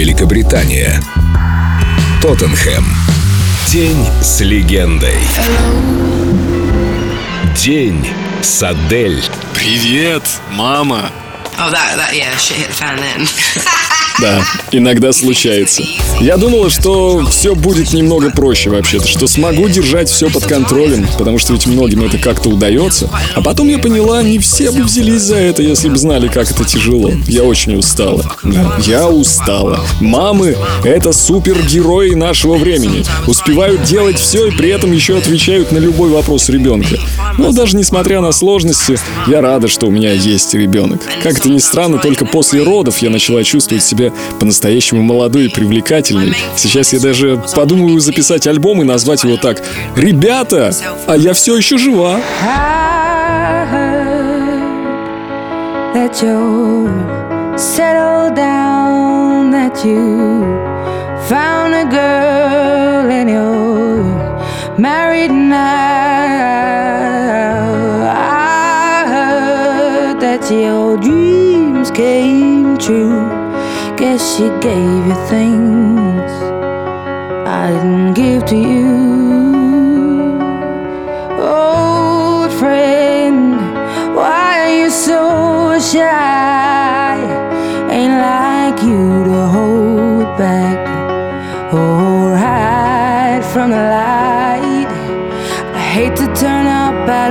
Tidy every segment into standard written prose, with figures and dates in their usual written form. Великобритания. Тоттенхэм. День с легендой. День с Адель. Привет, мама. Да, иногда случается. Я думала, что все будет немного проще вообще-то, что смогу держать все под контролем, потому что ведь многим это как-то удается. А потом я поняла, не все бы взялись за это, если бы знали, как это тяжело. Я очень устала. Да, я устала. Мамы — это супергерои нашего времени. Успевают делать все и при этом еще отвечают на любой вопрос ребенка. Но даже несмотря на сложности, я рада, что у меня есть ребенок. Как это ни странно, только после родов я начала чувствовать себя по-настоящему молодой и привлекательной. Сейчас я даже подумываю записать альбом и назвать его так: «Ребята, а я все еще жива». Your dreams came true. Guess she gave you things I didn't give to you. Old friend, why are you so shy? Ain't like you to hold back or hide from the light. I hate to turn up out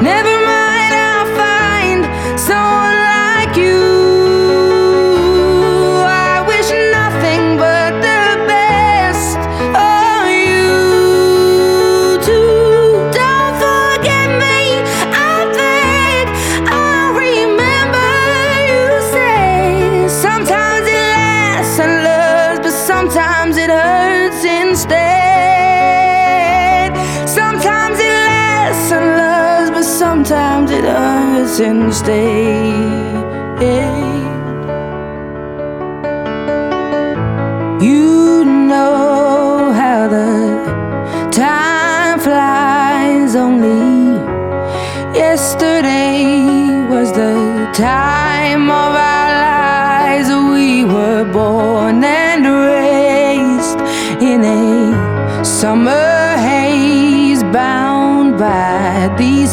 Never mind, I'll find someone like you. I wish nothing but the best of you too. Don't forget me. Sometimes it lasts and loves, but sometimes it hurts instead. Sometimes it lasts and loves, but sometimes it hurts instead. You know how the time flies. Only yesterday was the time of our born and raised in a summer haze, bound by the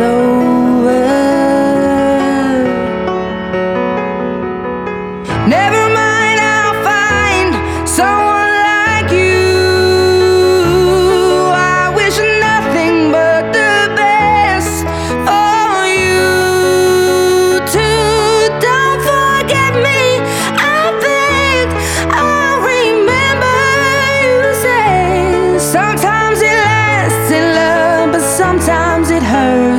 over.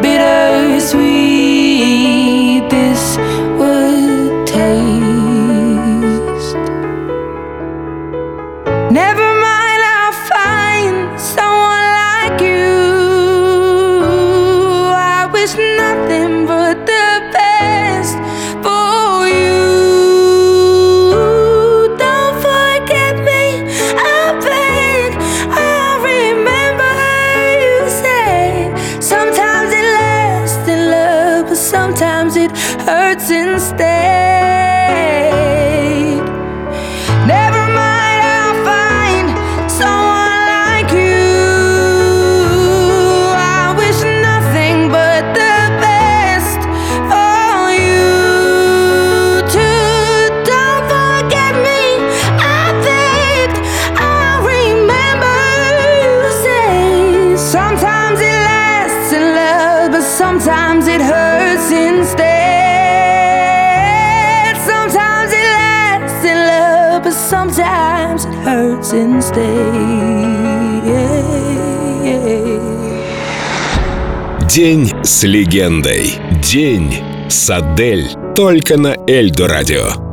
bittersweet this would taste? Never mind, I'll find someone like you. I wish nothing but the best for you. Don't forget me, I beg. I'll remember you said. Sometimes it lasts in love, but sometimes it hurts instead. Never mind, I'll find someone like you. I wish nothing but the sometimes it hurts instead. sometimes it hurts instead. День с легендой. День с Адель. Только на Эльдорадио.